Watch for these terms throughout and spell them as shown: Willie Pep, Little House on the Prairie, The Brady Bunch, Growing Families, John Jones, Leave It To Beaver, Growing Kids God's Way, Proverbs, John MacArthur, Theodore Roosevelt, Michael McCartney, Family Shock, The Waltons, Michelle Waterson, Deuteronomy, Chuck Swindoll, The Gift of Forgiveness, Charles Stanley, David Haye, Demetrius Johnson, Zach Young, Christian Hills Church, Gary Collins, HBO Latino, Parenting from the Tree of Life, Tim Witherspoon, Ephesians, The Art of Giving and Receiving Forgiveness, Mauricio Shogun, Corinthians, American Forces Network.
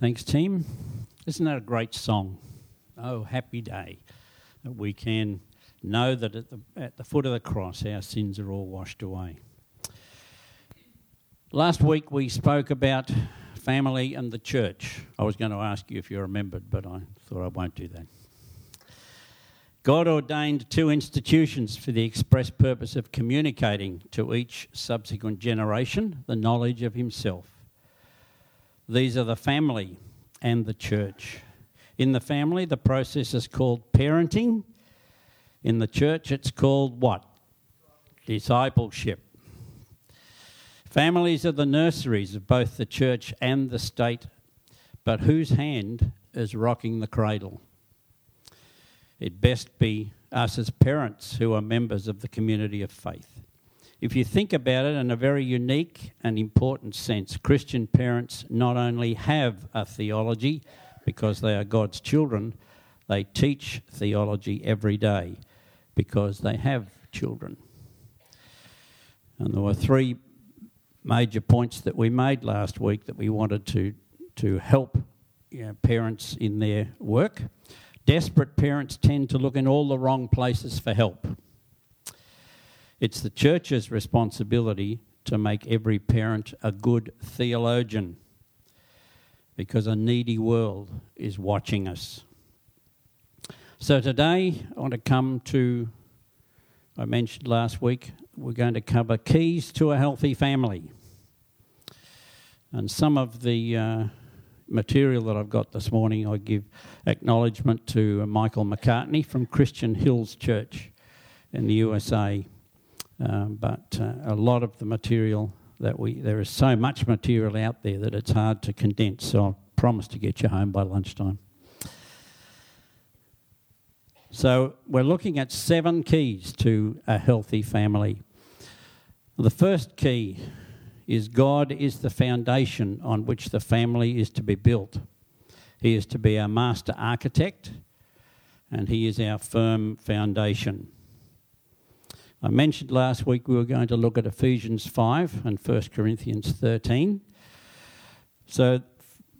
Thanks, team. Isn't that a great song? Oh, happy day that we can know that at the foot of the cross our sins are all washed away. Last week we spoke about family and the church. I was going to ask you if you remembered, but I thought I won't do that. God ordained two institutions for the express purpose of communicating to each subsequent generation the knowledge of himself. These are the family and the church. In the family, the process is called parenting. In the church, it's called what? Discipleship. Families are the nurseries of both the church and the state, but whose hand is rocking the cradle? It best be us as parents who are members of the community of faith. If you think about it in a very unique and important sense, Christian parents not only have a theology because they are God's children, they teach theology every day because they have children. And there were three major points that we made last week that we wanted to help parents in their work. Desperate parents tend to look in all the wrong places for help. It's the church's responsibility to make every parent a good theologian because a needy world is watching us. So today I want to come to, I mentioned last week, we're going to cover keys to a healthy family. And some of the material that I've got this morning, I give acknowledgement to Michael McCartney from Christian Hills Church in the USA. But a lot of the material that there is so much material out there that it's hard to condense. So I promise to get you home by lunchtime. So we're looking at 7 keys to a healthy family. The first key is God is the foundation on which the family is to be built. He is to be our master architect, and he is our firm foundation. I mentioned last week we were going to look at Ephesians 5 and 1 Corinthians 13. So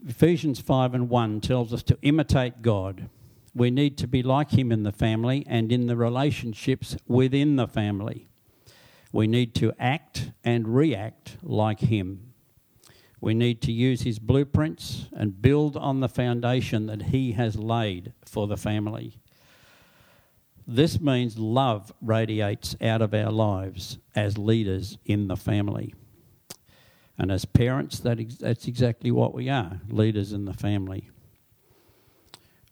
Ephesians 5 and 1 tells us to imitate God. We need to be like him in the family and in the relationships within the family. We need to act and react like him. We need to use his blueprints and build on the foundation that he has laid for the family. This means love radiates out of our lives as leaders in the family. And as parents, that's exactly what we are, leaders in the family.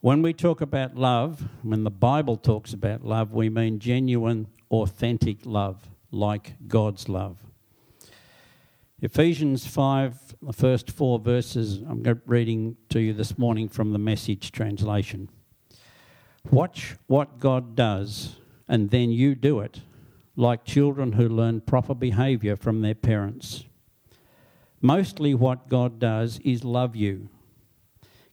When we talk about love, when the Bible talks about love, we mean genuine, authentic love, like God's love. Ephesians 5, the first 4 verses, I'm reading to you this morning from the Message translation. Watch what God does, and then you do it, like children who learn proper behaviour from their parents. Mostly what God does is love you.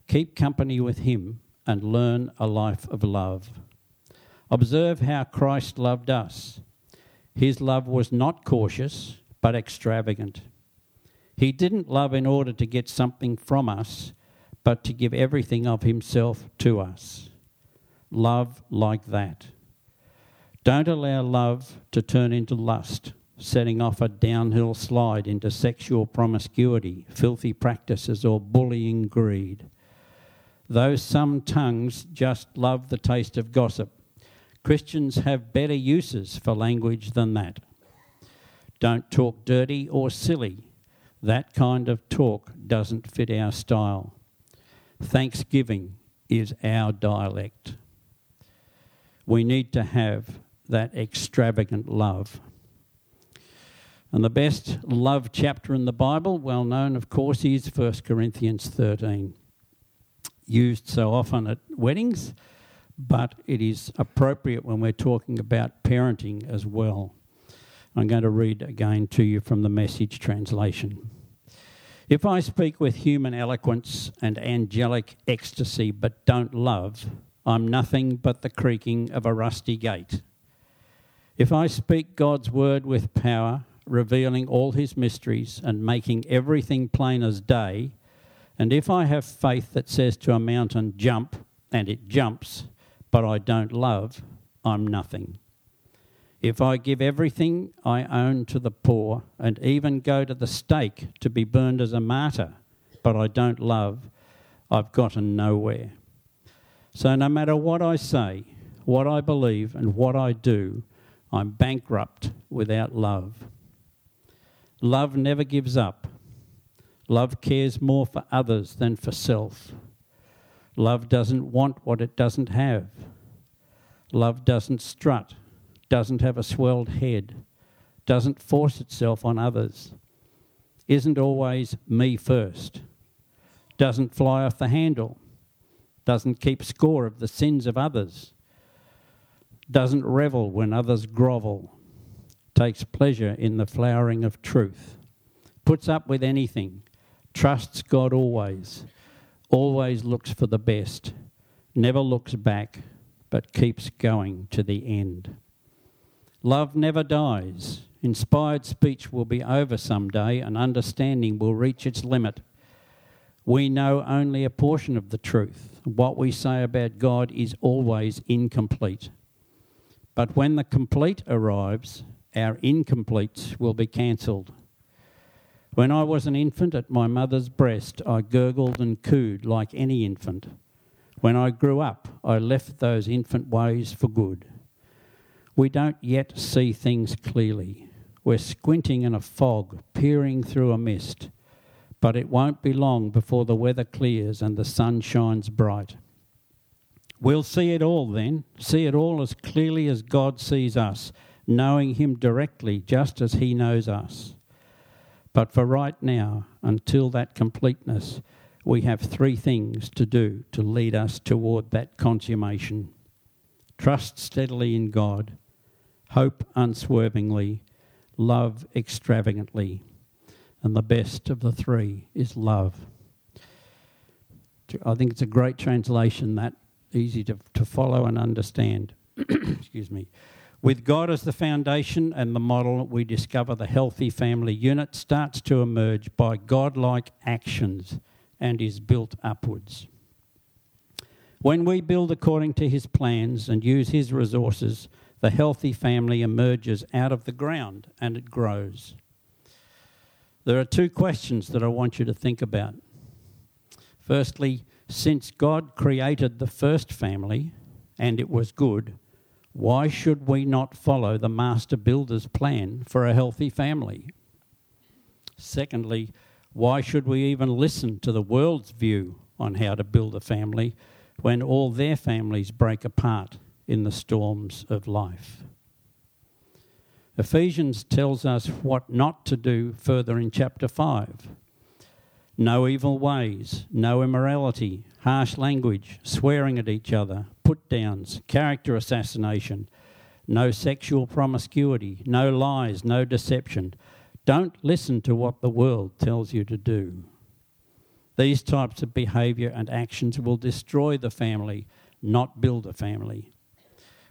Keep company with him and learn a life of love. Observe how Christ loved us. His love was not cautious, but extravagant. He didn't love in order to get something from us, but to give everything of himself to us. Love like that. Don't allow love to turn into lust, setting off a downhill slide into sexual promiscuity, filthy practices, or bullying greed. Though some tongues just love the taste of gossip, Christians have better uses for language than that. Don't talk dirty or silly. That kind of talk doesn't fit our style. Thanksgiving is our dialect. We need to have that extravagant love. And the best love chapter in the Bible, well known, of course, is 1 Corinthians 13. Used so often at weddings, but it is appropriate when we're talking about parenting as well. I'm going to read again to you from the Message translation. If I speak with human eloquence and angelic ecstasy but don't love, I'm nothing but the creaking of a rusty gate. If I speak God's word with power, revealing all his mysteries and making everything plain as day, And if I have faith that says to a mountain, jump, and it jumps, but I don't love, I'm nothing. If I give everything I own to the poor and even go to the stake to be burned as a martyr, but I don't love, I've gotten nowhere. So no matter what I say, what I believe and what I do, I'm bankrupt without love. Love never gives up. Love cares more for others than for self. Love doesn't want what it doesn't have. Love doesn't strut, doesn't have a swelled head, doesn't force itself on others, isn't always me first, doesn't fly off the handle, doesn't keep score of the sins of others, doesn't revel when others grovel, takes pleasure in the flowering of truth, puts up with anything, trusts God always, always looks for the best, never looks back, but keeps going to the end. Love never dies. Inspired speech will be over someday and understanding will reach its limit. We know only a portion of the truth. What we say about God is always incomplete. But when the complete arrives, our incompletes will be cancelled. When I was an infant at my mother's breast, I gurgled and cooed like any infant. When I grew up, I left those infant ways for good. We don't yet see things clearly. We're squinting in a fog, peering through a mist. But it won't be long before the weather clears and the sun shines bright. We'll see it all then, see it all as clearly as God sees us, knowing him directly just as he knows us. But for right now, until that completeness, we have three things to do to lead us toward that consummation. Trust steadily in God, hope unswervingly, love extravagantly. And the best of the three is love. I think it's a great translation, that easy to follow and understand. Excuse me. With God as the foundation and the model, we discover the healthy family unit starts to emerge by God-like actions and is built upwards. When we build according to his plans and use his resources, the healthy family emerges out of the ground and it grows. There are two questions that I want you to think about. Firstly, since God created the first family and it was good, why should we not follow the master builder's plan for a healthy family? Secondly, why should we even listen to the world's view on how to build a family when all their families break apart in the storms of life? Ephesians tells us what not to do further in chapter 5. No evil ways, no immorality, harsh language, swearing at each other, put-downs, character assassination, no sexual promiscuity, no lies, no deception. Don't listen to what the world tells you to do. These types of behaviour and actions will destroy the family, not build a family.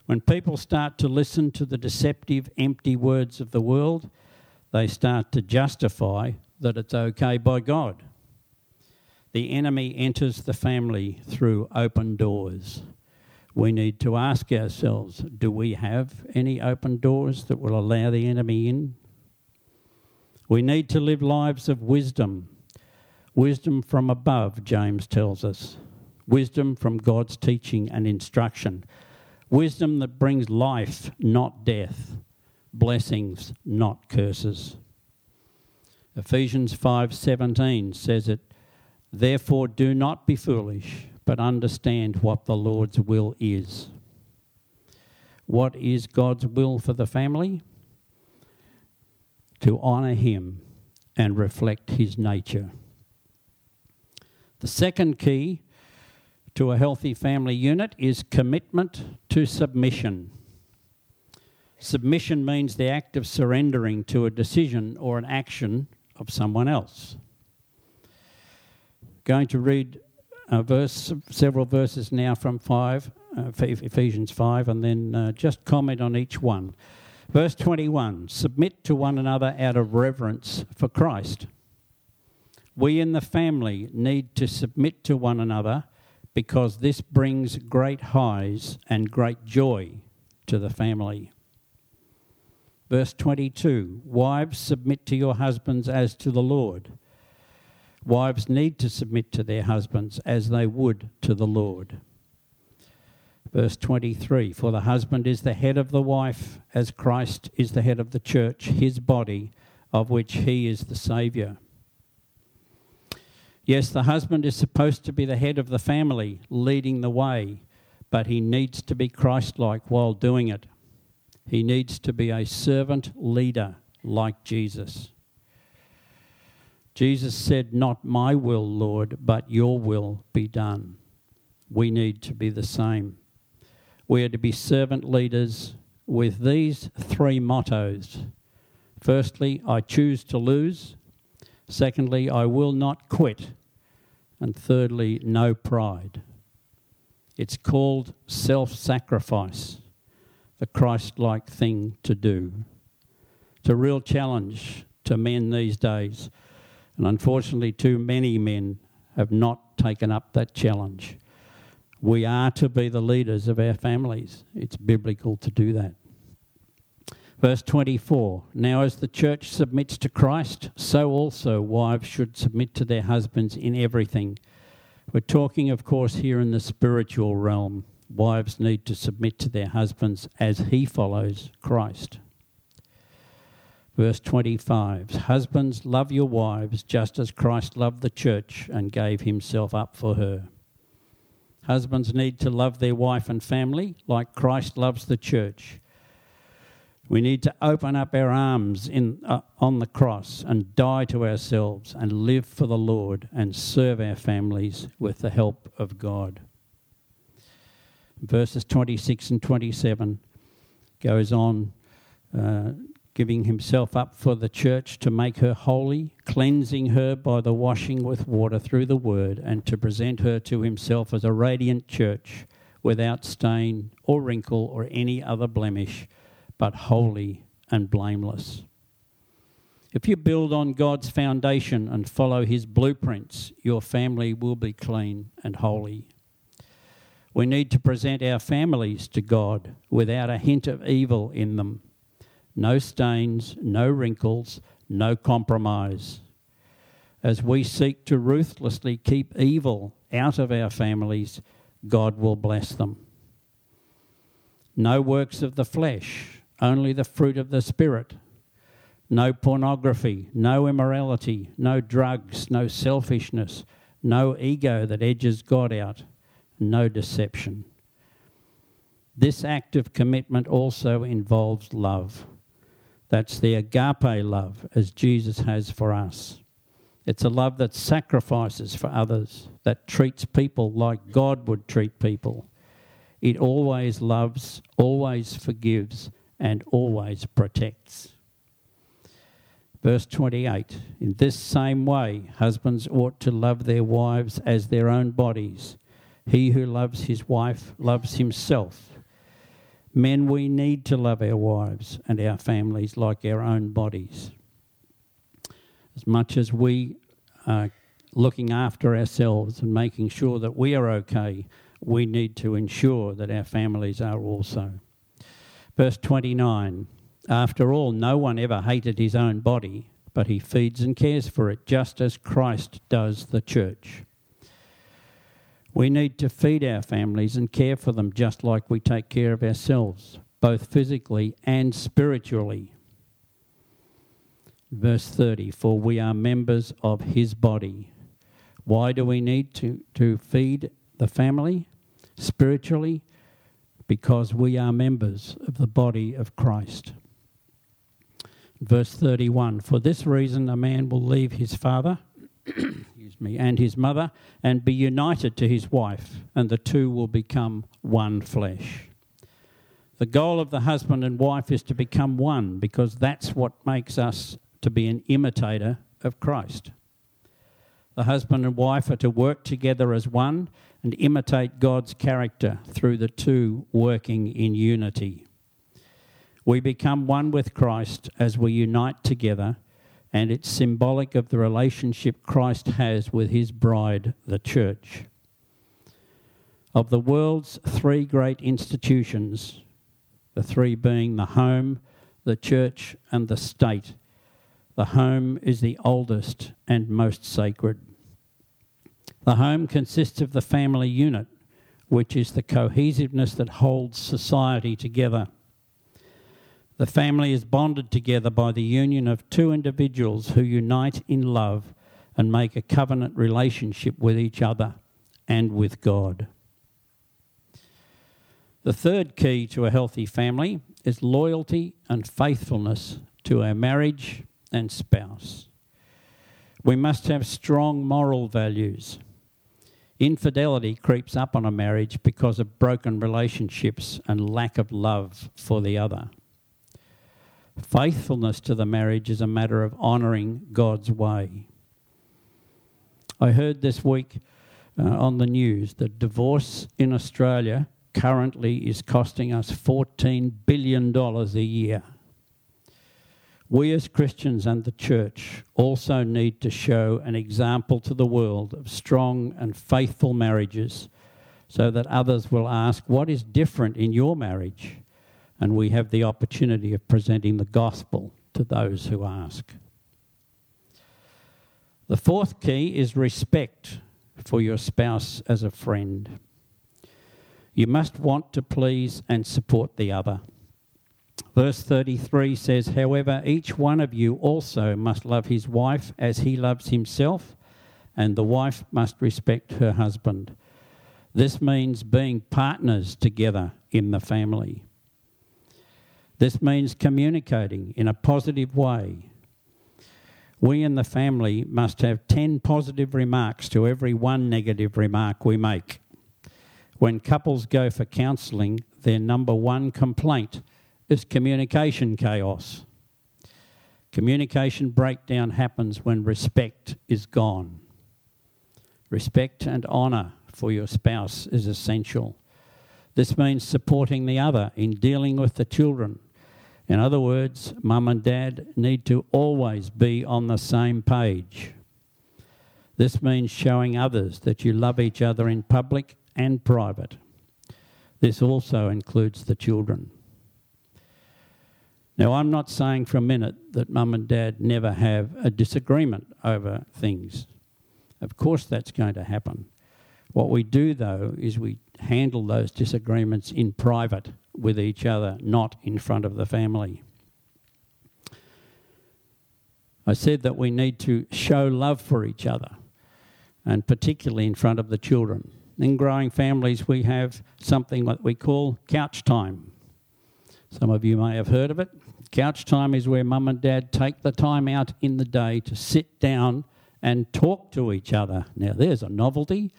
When people start to listen to the deceptive, empty words of the world, they start to justify that it's okay by God. The enemy enters the family through open doors. We need to ask ourselves, do we have any open doors that will allow the enemy in? We need to live lives of wisdom. Wisdom from above, James tells us. Wisdom from God's teaching and instruction. Wisdom that brings life, not death. Blessings, not curses. Ephesians 5:17 says it, "Therefore do not be foolish, but understand what the Lord's will is." What is God's will for the family? To honour him and reflect his nature. The second key to a healthy family unit is commitment to submission. Submission means the act of surrendering to a decision or an action of someone else. I'm going to read several verses now from Ephesians 5, and then just comment on each one. Verse 21, submit to one another out of reverence for Christ. We in the family need to submit to one another because this brings great highs and great joy to the family. Verse 22, wives, submit to your husbands as to the Lord. Wives need to submit to their husbands as they would to the Lord. Verse 23, for the husband is the head of the wife, as Christ is the head of the church, his body, of which he is the Saviour. Yes, the husband is supposed to be the head of the family, leading the way, but he needs to be Christ-like while doing it. He needs to be a servant leader like Jesus. Jesus said, "Not my will, Lord, but your will be done." We need to be the same. We are to be servant leaders with these three mottos. Firstly, I choose to lose. Secondly, I will not quit. And thirdly, no pride. It's called self-sacrifice, the Christ-like thing to do. It's a real challenge to men these days, and unfortunately too many men have not taken up that challenge. We are to be the leaders of our families. It's biblical to do that. Verse 24, now as the church submits to Christ, so also wives should submit to their husbands in everything. We're talking, of course, here in the spiritual realm. Wives need to submit to their husbands as he follows Christ. Verse 25, husbands, love your wives just as Christ loved the church and gave himself up for her. Husbands need to love their wife and family like Christ loves the church. We need to open up our arms on the cross and die to ourselves and live for the Lord and serve our families with the help of God. Verses 26 and 27 goes on, giving himself up for the church to make her holy, cleansing her by the washing with water through the word, and to present her to himself as a radiant church without stain or wrinkle or any other blemish, but holy and blameless. If you build on God's foundation and follow his blueprints, your family will be clean and holy. We need to present our families to God without a hint of evil in them. No stains, no wrinkles, no compromise. As we seek to ruthlessly keep evil out of our families, God will bless them. No works of the flesh, only the fruit of the Spirit. No pornography, no immorality, no drugs, no selfishness, no ego that edges God out. No deception. This act of commitment also involves love. That's the agape love, as Jesus has for us. It's a love that sacrifices for others, that treats people like God would treat people. It always loves, always forgives, and always protects. Verse 28, in this same way, husbands ought to love their wives as their own bodies. He who loves his wife loves himself. Men, we need to love our wives and our families like our own bodies. As much as we are looking after ourselves and making sure that we are okay, we need to ensure that our families are also. Verse 29, after all, no one ever hated his own body, but he feeds and cares for it, just as Christ does the church. We need to feed our families and care for them just like we take care of ourselves, both physically and spiritually. Verse 30, for we are members of his body. Why do we need to feed the family spiritually? Because we are members of the body of Christ. Verse 31, for this reason a man will leave his father and his mother, and be united to his wife, and the two will become one flesh. The goal of the husband and wife is to become one, because that's what makes us to be an imitator of Christ. The husband and wife are to work together as one and imitate God's character through the two working in unity. We become one with Christ as we unite together and it's symbolic of the relationship Christ has with his bride, the church. Of the world's three great institutions, the three being the home, the church, and the state, the home is the oldest and most sacred. The home consists of the family unit, which is the cohesiveness that holds society together. The family is bonded together by the union of two individuals who unite in love and make a covenant relationship with each other and with God. The third key to a healthy family is loyalty and faithfulness to our marriage and spouse. We must have strong moral values. Infidelity creeps up on a marriage because of broken relationships and lack of love for the other. Faithfulness to the marriage is a matter of honouring God's way. I heard this week on the news that divorce in Australia currently is costing us $14 billion a year. We as Christians and the church also need to show an example to the world of strong and faithful marriages so that others will ask, what is different in your marriage? And we have the opportunity of presenting the gospel to those who ask. The fourth key is respect for your spouse as a friend. You must want to please and support the other. Verse 33 says, however, each one of you also must love his wife as he loves himself, and the wife must respect her husband. This means being partners together in the family. This means communicating in a positive way. We in the family must have 10 positive remarks to every one negative remark we make. When couples go for counselling, their number one complaint is communication chaos. Communication breakdown happens when respect is gone. Respect and honour for your spouse is essential. This means supporting the other in dealing with the children. In other words, mum and dad need to always be on the same page. This means showing others that you love each other in public and private. This also includes the children. Now, I'm not saying for a minute that mum and dad never have a disagreement over things. Of course that's going to happen. What we do, though, is we handle those disagreements in private with each other, not in front of the family. I said that we need to show love for each other, and particularly in front of the children. In Growing Families, we have something that we call couch time. Some of you may have heard of it. Couch time is where mum and dad take the time out in the day to sit down and talk to each other. Now, there's a novelty.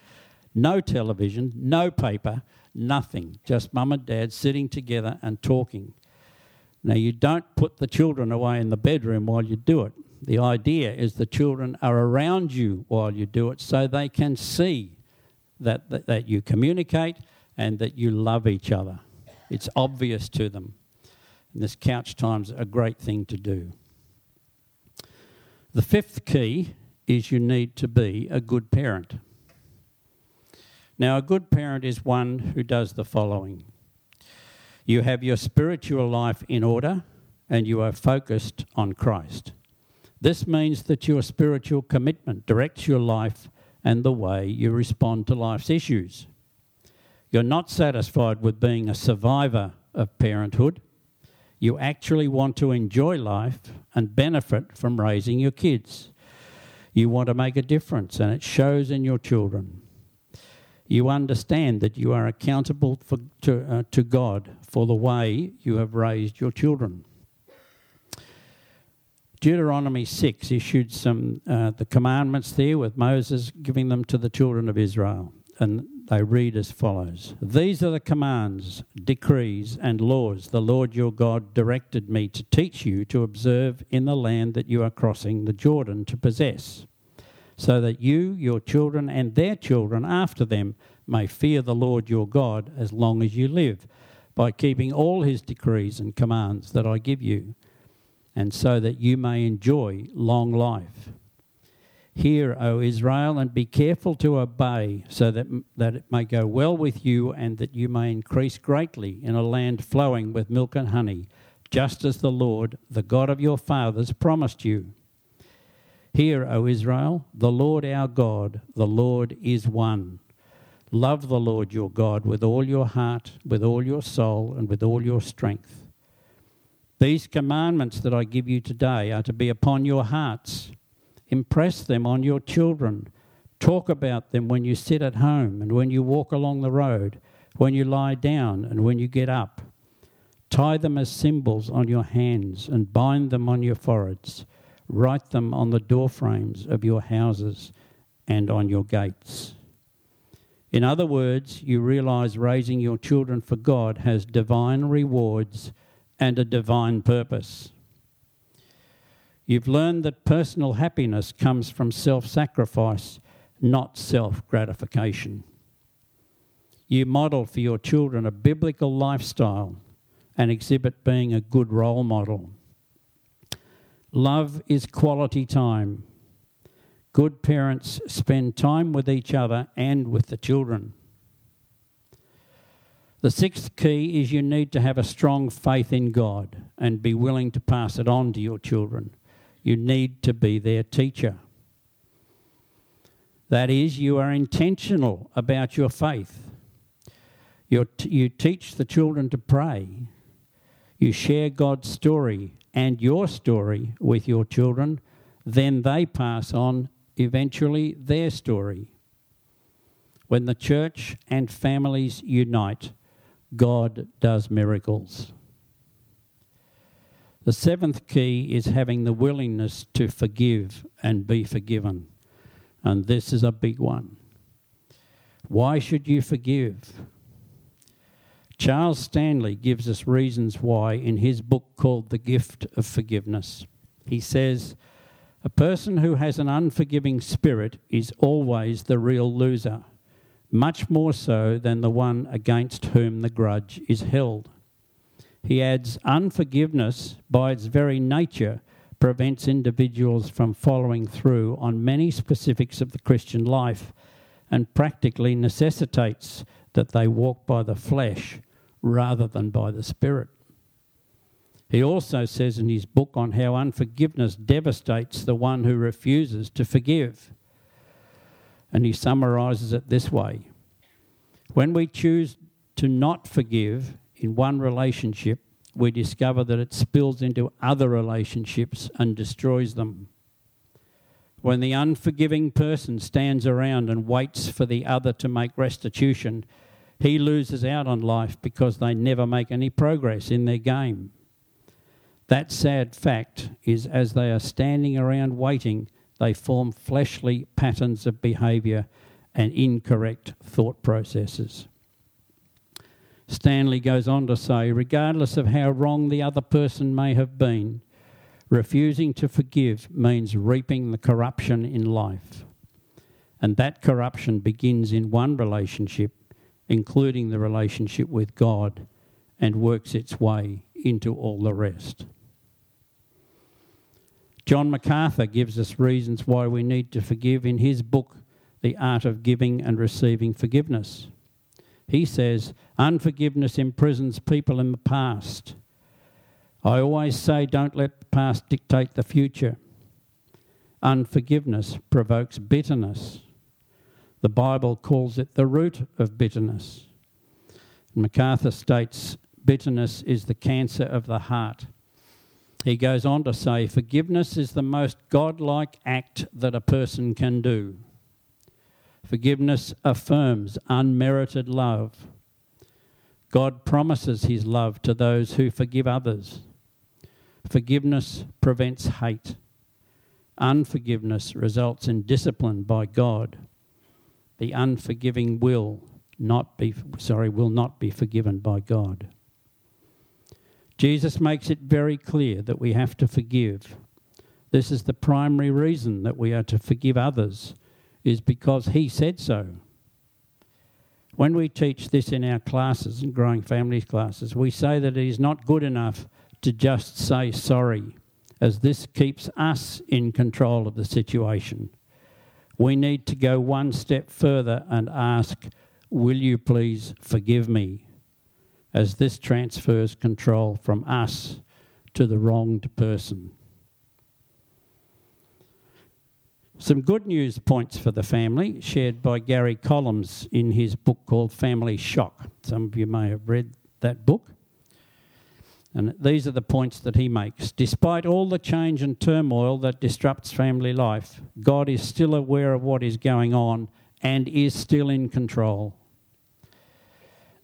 No television, no paper, nothing. Just mum and dad sitting together and talking. Now, you don't put the children away in the bedroom while you do it. The idea is the children are around you while you do it so they can see that you communicate and that you love each other. It's obvious to them. And this couch time's a great thing to do. The fifth key is you need to be a good parent. Now, a good parent is one who does the following. You have your spiritual life in order and you are focused on Christ. This means that your spiritual commitment directs your life and the way you respond to life's issues. You're not satisfied with being a survivor of parenthood. You actually want to enjoy life and benefit from raising your kids. You want to make a difference, and it shows in your children. You understand that you are accountable to God for the way you have raised your children. Deuteronomy 6 issued the commandments there with Moses giving them to the children of Israel. And they read as follows. These are the commands, decrees and laws the Lord your God directed me to teach you to observe in the land that you are crossing the Jordan to possess, so that you, your children, and their children after them may fear the Lord your God as long as you live, by keeping all his decrees and commands that I give you. and so that you may enjoy long life. Hear, O Israel, and be careful to obey, so that it may go well with you and that you may increase greatly in a land flowing with milk and honey, just as the Lord, the God of your fathers, promised you. Hear, O Israel, the Lord our God, the Lord is one. Love the Lord your God with all your heart, with all your soul, and with all your strength. These commandments that I give you today are to be upon your hearts. Impress them on your children. Talk about them when you sit at home and when you walk along the road, when you lie down and when you get up. Tie them as symbols on your hands and bind them on your foreheads. Write them on the doorframes of your houses and on your gates. In other words, you realize raising your children for God has divine rewards and a divine purpose. You've learned that personal happiness comes from self-sacrifice, not self-gratification. You model for your children a biblical lifestyle and exhibit being a good role model. Love is quality time. Good parents spend time with each other and with the children. The sixth key is you need to have a strong faith in God and be willing to pass it on to your children. You need to be their teacher. That is, you are intentional about your faith. You teach the children to pray. You share God's story and your story with your children. Then they pass on, eventually, their story. When the church and families unite, God does miracles. The seventh key is having the willingness to forgive and be forgiven. And this is a big one. Why should you forgive? Charles Stanley gives us reasons why in his book called The Gift of Forgiveness. He says, "A person who has an unforgiving spirit is always the real loser, much more so than the one against whom the grudge is held." He adds, "Unforgiveness, by its very nature, prevents individuals from following through on many specifics of the Christian life and practically necessitates that they walk by the flesh rather than by the Spirit." He also says in his book on how unforgiveness devastates the one who refuses to forgive. And he summarises it this way: when we choose to not forgive in one relationship, we discover that it spills into other relationships and destroys them. When the unforgiving person stands around and waits for the other to make restitution, he loses out on life because they never make any progress in their game. That sad fact is, as they are standing around waiting, they form fleshly patterns of behaviour and incorrect thought processes. Stanley goes on to say, regardless of how wrong the other person may have been, refusing to forgive means reaping the corruption in life. And that corruption begins in one relationship, including the relationship with God, and works its way into all the rest. John MacArthur gives us reasons why we need to forgive in his book, The Art of Giving and Receiving Forgiveness. He says, "Unforgiveness imprisons people in the past. I always say don't let the past dictate the future. Unforgiveness provokes bitterness. The Bible calls it the root of bitterness." MacArthur states, "Bitterness is the cancer of the heart." He goes on to say, "Forgiveness is the most godlike act that a person can do. Forgiveness affirms unmerited love. God promises his love to those who forgive others. Forgiveness prevents hate. Unforgiveness results in discipline by God. The unforgiving will not be forgiven by God." Jesus makes it very clear that we have to forgive. This is the primary reason that we are to forgive others, is because he said so. When we teach this in our classes, in Growing Families classes, we say that it is not good enough to just say sorry as this keeps us in control of the situation. We need to go one step further and ask, "Will you please forgive me?" as this transfers control from us to the wronged person. Some good news points for the family shared by Gary Collins in his book called Family Shock. Some of you may have read that book. And these are the points that he makes. Despite all the change and turmoil that disrupts family life, God is still aware of what is going on and is still in control.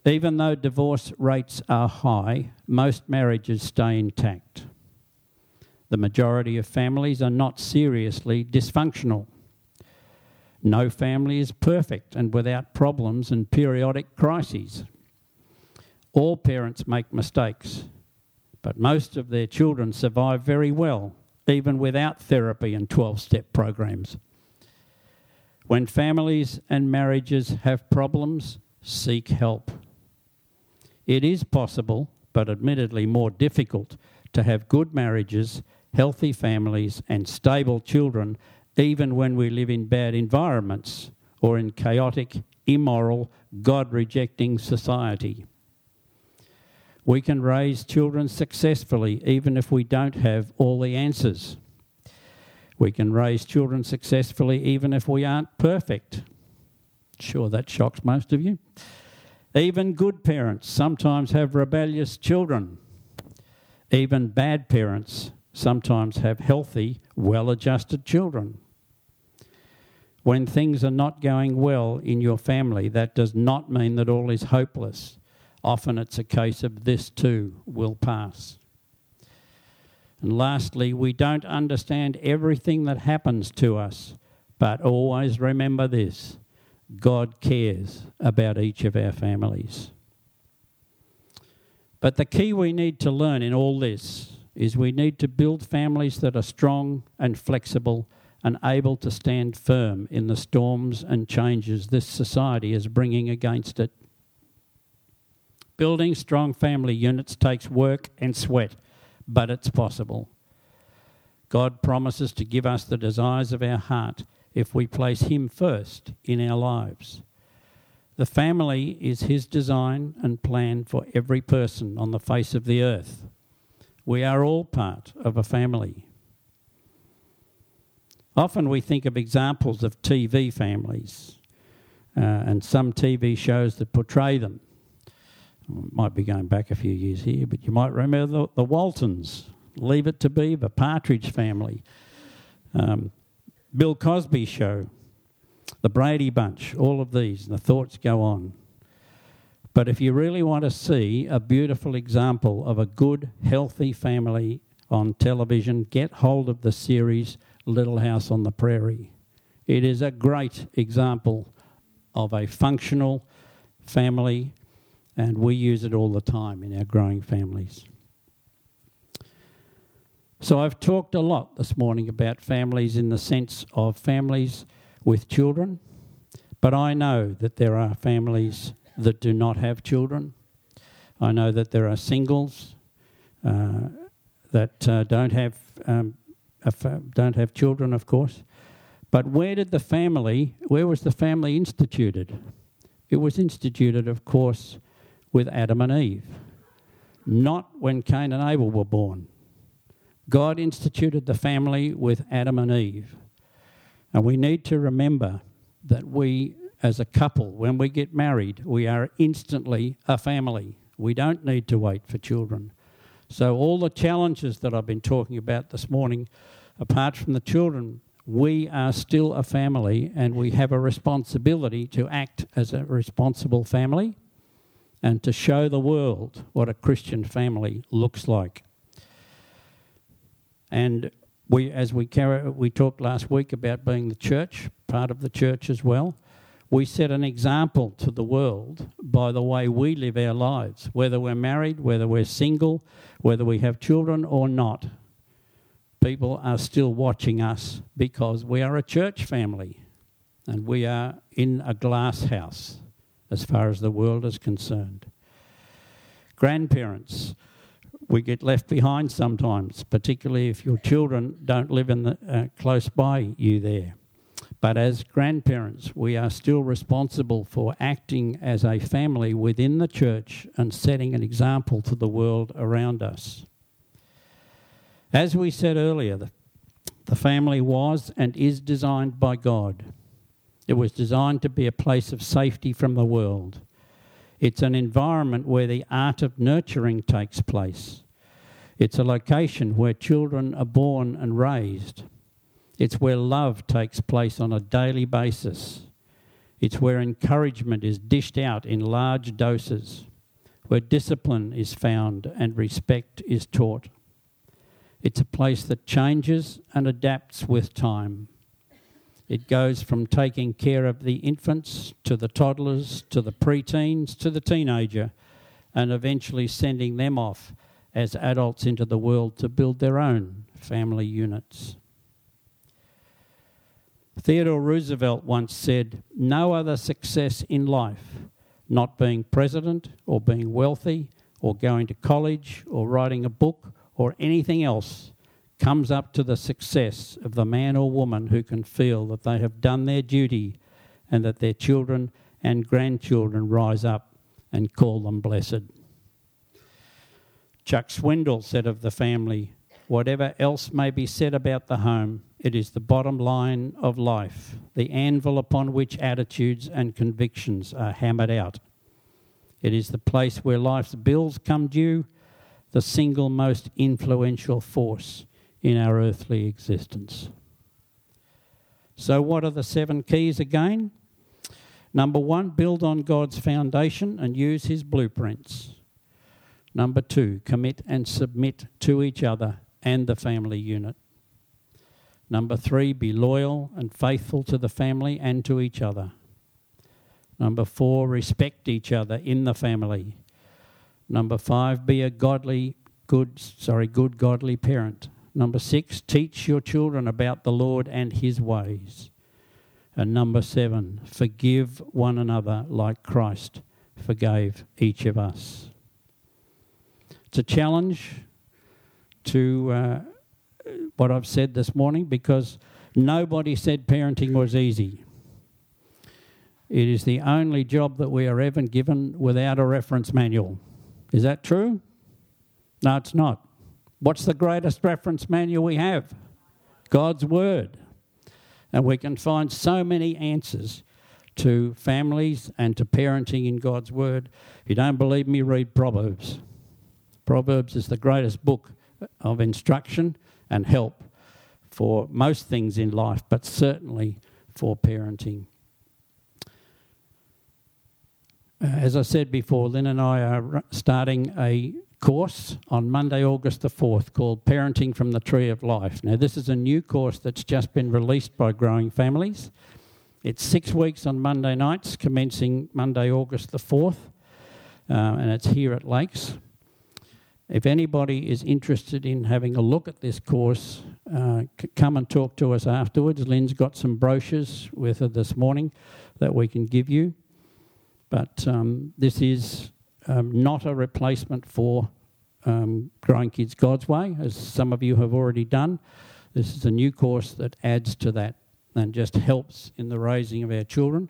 Even though divorce rates are high, most marriages stay intact. The majority of families are not seriously dysfunctional. No family is perfect and without problems and periodic crises. All parents make mistakes, but most of their children survive very well, even without therapy and 12-step programs. When families and marriages have problems, seek help. It is possible, but admittedly more difficult, to have good marriages, healthy families and stable children, even when we live in bad environments or in chaotic, immoral, God-rejecting society. We can raise children successfully even if we don't have all the answers. We can raise children successfully even if we aren't perfect. Sure, that shocks most of you. Even good parents sometimes have rebellious children. Even bad parents sometimes have healthy, well-adjusted children. When things are not going well in your family, that does not mean that all is hopeless. Often it's a case of this too will pass. And lastly, we don't understand everything that happens to us, but always remember this: God cares about each of our families. But the key we need to learn in all this is we need to build families that are strong and flexible and able to stand firm in the storms and changes this society is bringing against it. Building strong family units takes work and sweat, but it's possible. God promises to give us the desires of our heart if we place Him first in our lives. The family is His design and plan for every person on the face of the earth. We are all part of a family. Often we think of examples of TV families and some TV shows that portray them. Might be going back a few years here, but you might remember the Waltons, Leave It To Beaver, Partridge Family, Bill Cosby's show, The Brady Bunch, all of these, and the thoughts go on. But if you really want to see a beautiful example of a good, healthy family on television, get hold of the series Little House on the Prairie. It is a great example of a functional family, and we use it all the time in our growing families. So I've talked a lot this morning about families in the sense of families with children, but I know that there are families that do not have children. I know that there are singles that don't have children, of course. But where was the family instituted? It was instituted, of course, with Adam and Eve, not when Cain and Abel were born. God instituted the family with Adam and Eve. And we need to remember that we, as a couple, when we get married, we are instantly a family. We don't need to wait for children. So all the challenges that I've been talking about this morning, apart from the children, we are still a family and we have a responsibility to act as a responsible family and to show the world what a Christian family looks like. And we talked last week about being the church, part of the church as well. We set an example to the world by the way we live our lives, whether we're married, whether we're single, whether we have children or not. People are still watching us because we are a church family and we are in a glass house as far as the world is concerned. Grandparents, we get left behind sometimes, particularly if your children don't live in the, close by you there. But as grandparents, we are still responsible for acting as a family within the church and setting an example to the world around us. As we said earlier, the family was and is designed by God. It was designed to be a place of safety from the world. It's an environment where the art of nurturing takes place. It's a location where children are born and raised. It's where love takes place on a daily basis. It's where encouragement is dished out in large doses, where discipline is found and respect is taught. It's a place that changes and adapts with time. It goes from taking care of the infants to the toddlers to the preteens to the teenager and eventually sending them off as adults into the world to build their own family units. Theodore Roosevelt once said, "No other success in life, not being president or being wealthy or going to college or writing a book or anything else, comes up to the success of the man or woman who can feel that they have done their duty and that their children and grandchildren rise up and call them blessed." Chuck Swindoll said of the family, "Whatever else may be said about the home, it is the bottom line of life, the anvil upon which attitudes and convictions are hammered out. It is the place where life's bills come due, the single most influential force in our earthly existence." So what are the 7 keys again? Number 1, build on God's foundation and use his blueprints. Number 2, commit and submit to each other and the family unit. Number 3, be loyal and faithful to the family and to each other. Number 4, respect each other in the family. Number 5, be a good godly parent. Number 6, teach your children about the Lord and his ways. And number 7, forgive one another like Christ forgave each of us. It's a challenge to what I've said this morning, because nobody said parenting was easy. It is the only job that we are ever given without a reference manual. Is that true? No, it's not. What's the greatest reference manual we have? God's Word. And we can find so many answers to families and to parenting in God's Word. If you don't believe me, read Proverbs. Proverbs is the greatest book of instruction and help for most things in life, but certainly for parenting. As I said before, Lynn and I are starting a course on Monday, August the 4th, called Parenting from the Tree of Life. Now, this is a new course that's just been released by Growing Families. It's 6 weeks on Monday nights, commencing Monday, August the 4th, and it's here at Lakes. If anybody is interested in having a look at this course, come and talk to us afterwards. Lynn's got some brochures with her this morning that we can give you. But this is not a replacement for Growing Kids God's Way, as some of you have already done. This is a new course that adds to that and just helps in the raising of our children.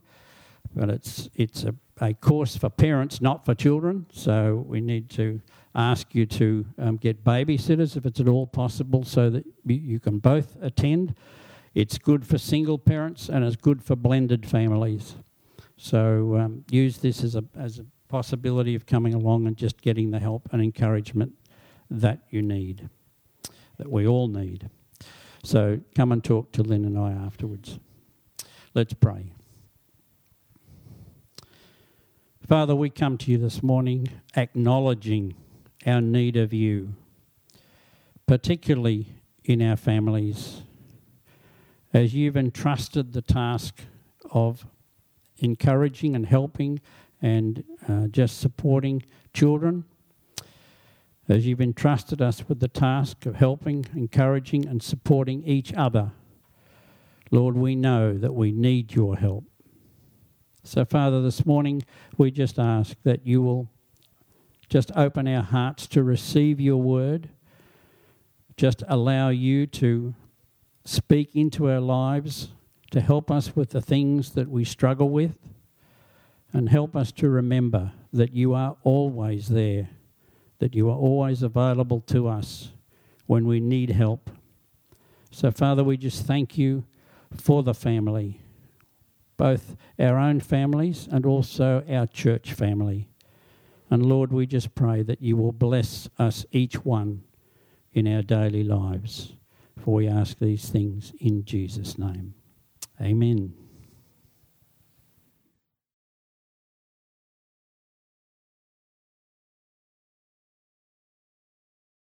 But it's a course for parents, not for children, so we need to ask you to get babysitters if it's at all possible so that you can both attend. It's good for single parents and it's good for blended families. So use this as a possibility of coming along and just getting the help and encouragement that you need, that we all need. So come and talk to Lynn and I afterwards. Let's pray. Father, we come to you this morning acknowledging our need of you, particularly in our families, as you've entrusted the task of encouraging and helping and just supporting children, as you've entrusted us with the task of helping, encouraging and supporting each other. Lord, we know that we need your help. So, Father, this morning we just ask that you will Just open our hearts to receive your word. Just allow you to speak into our lives, to help us with the things that we struggle with, and help us to remember that you are always there, that you are always available to us when we need help. So, Father, we just thank you for the family, both our own families and also our church family. And, Lord, we just pray that you will bless us each one in our daily lives. For we ask these things in Jesus' name. Amen.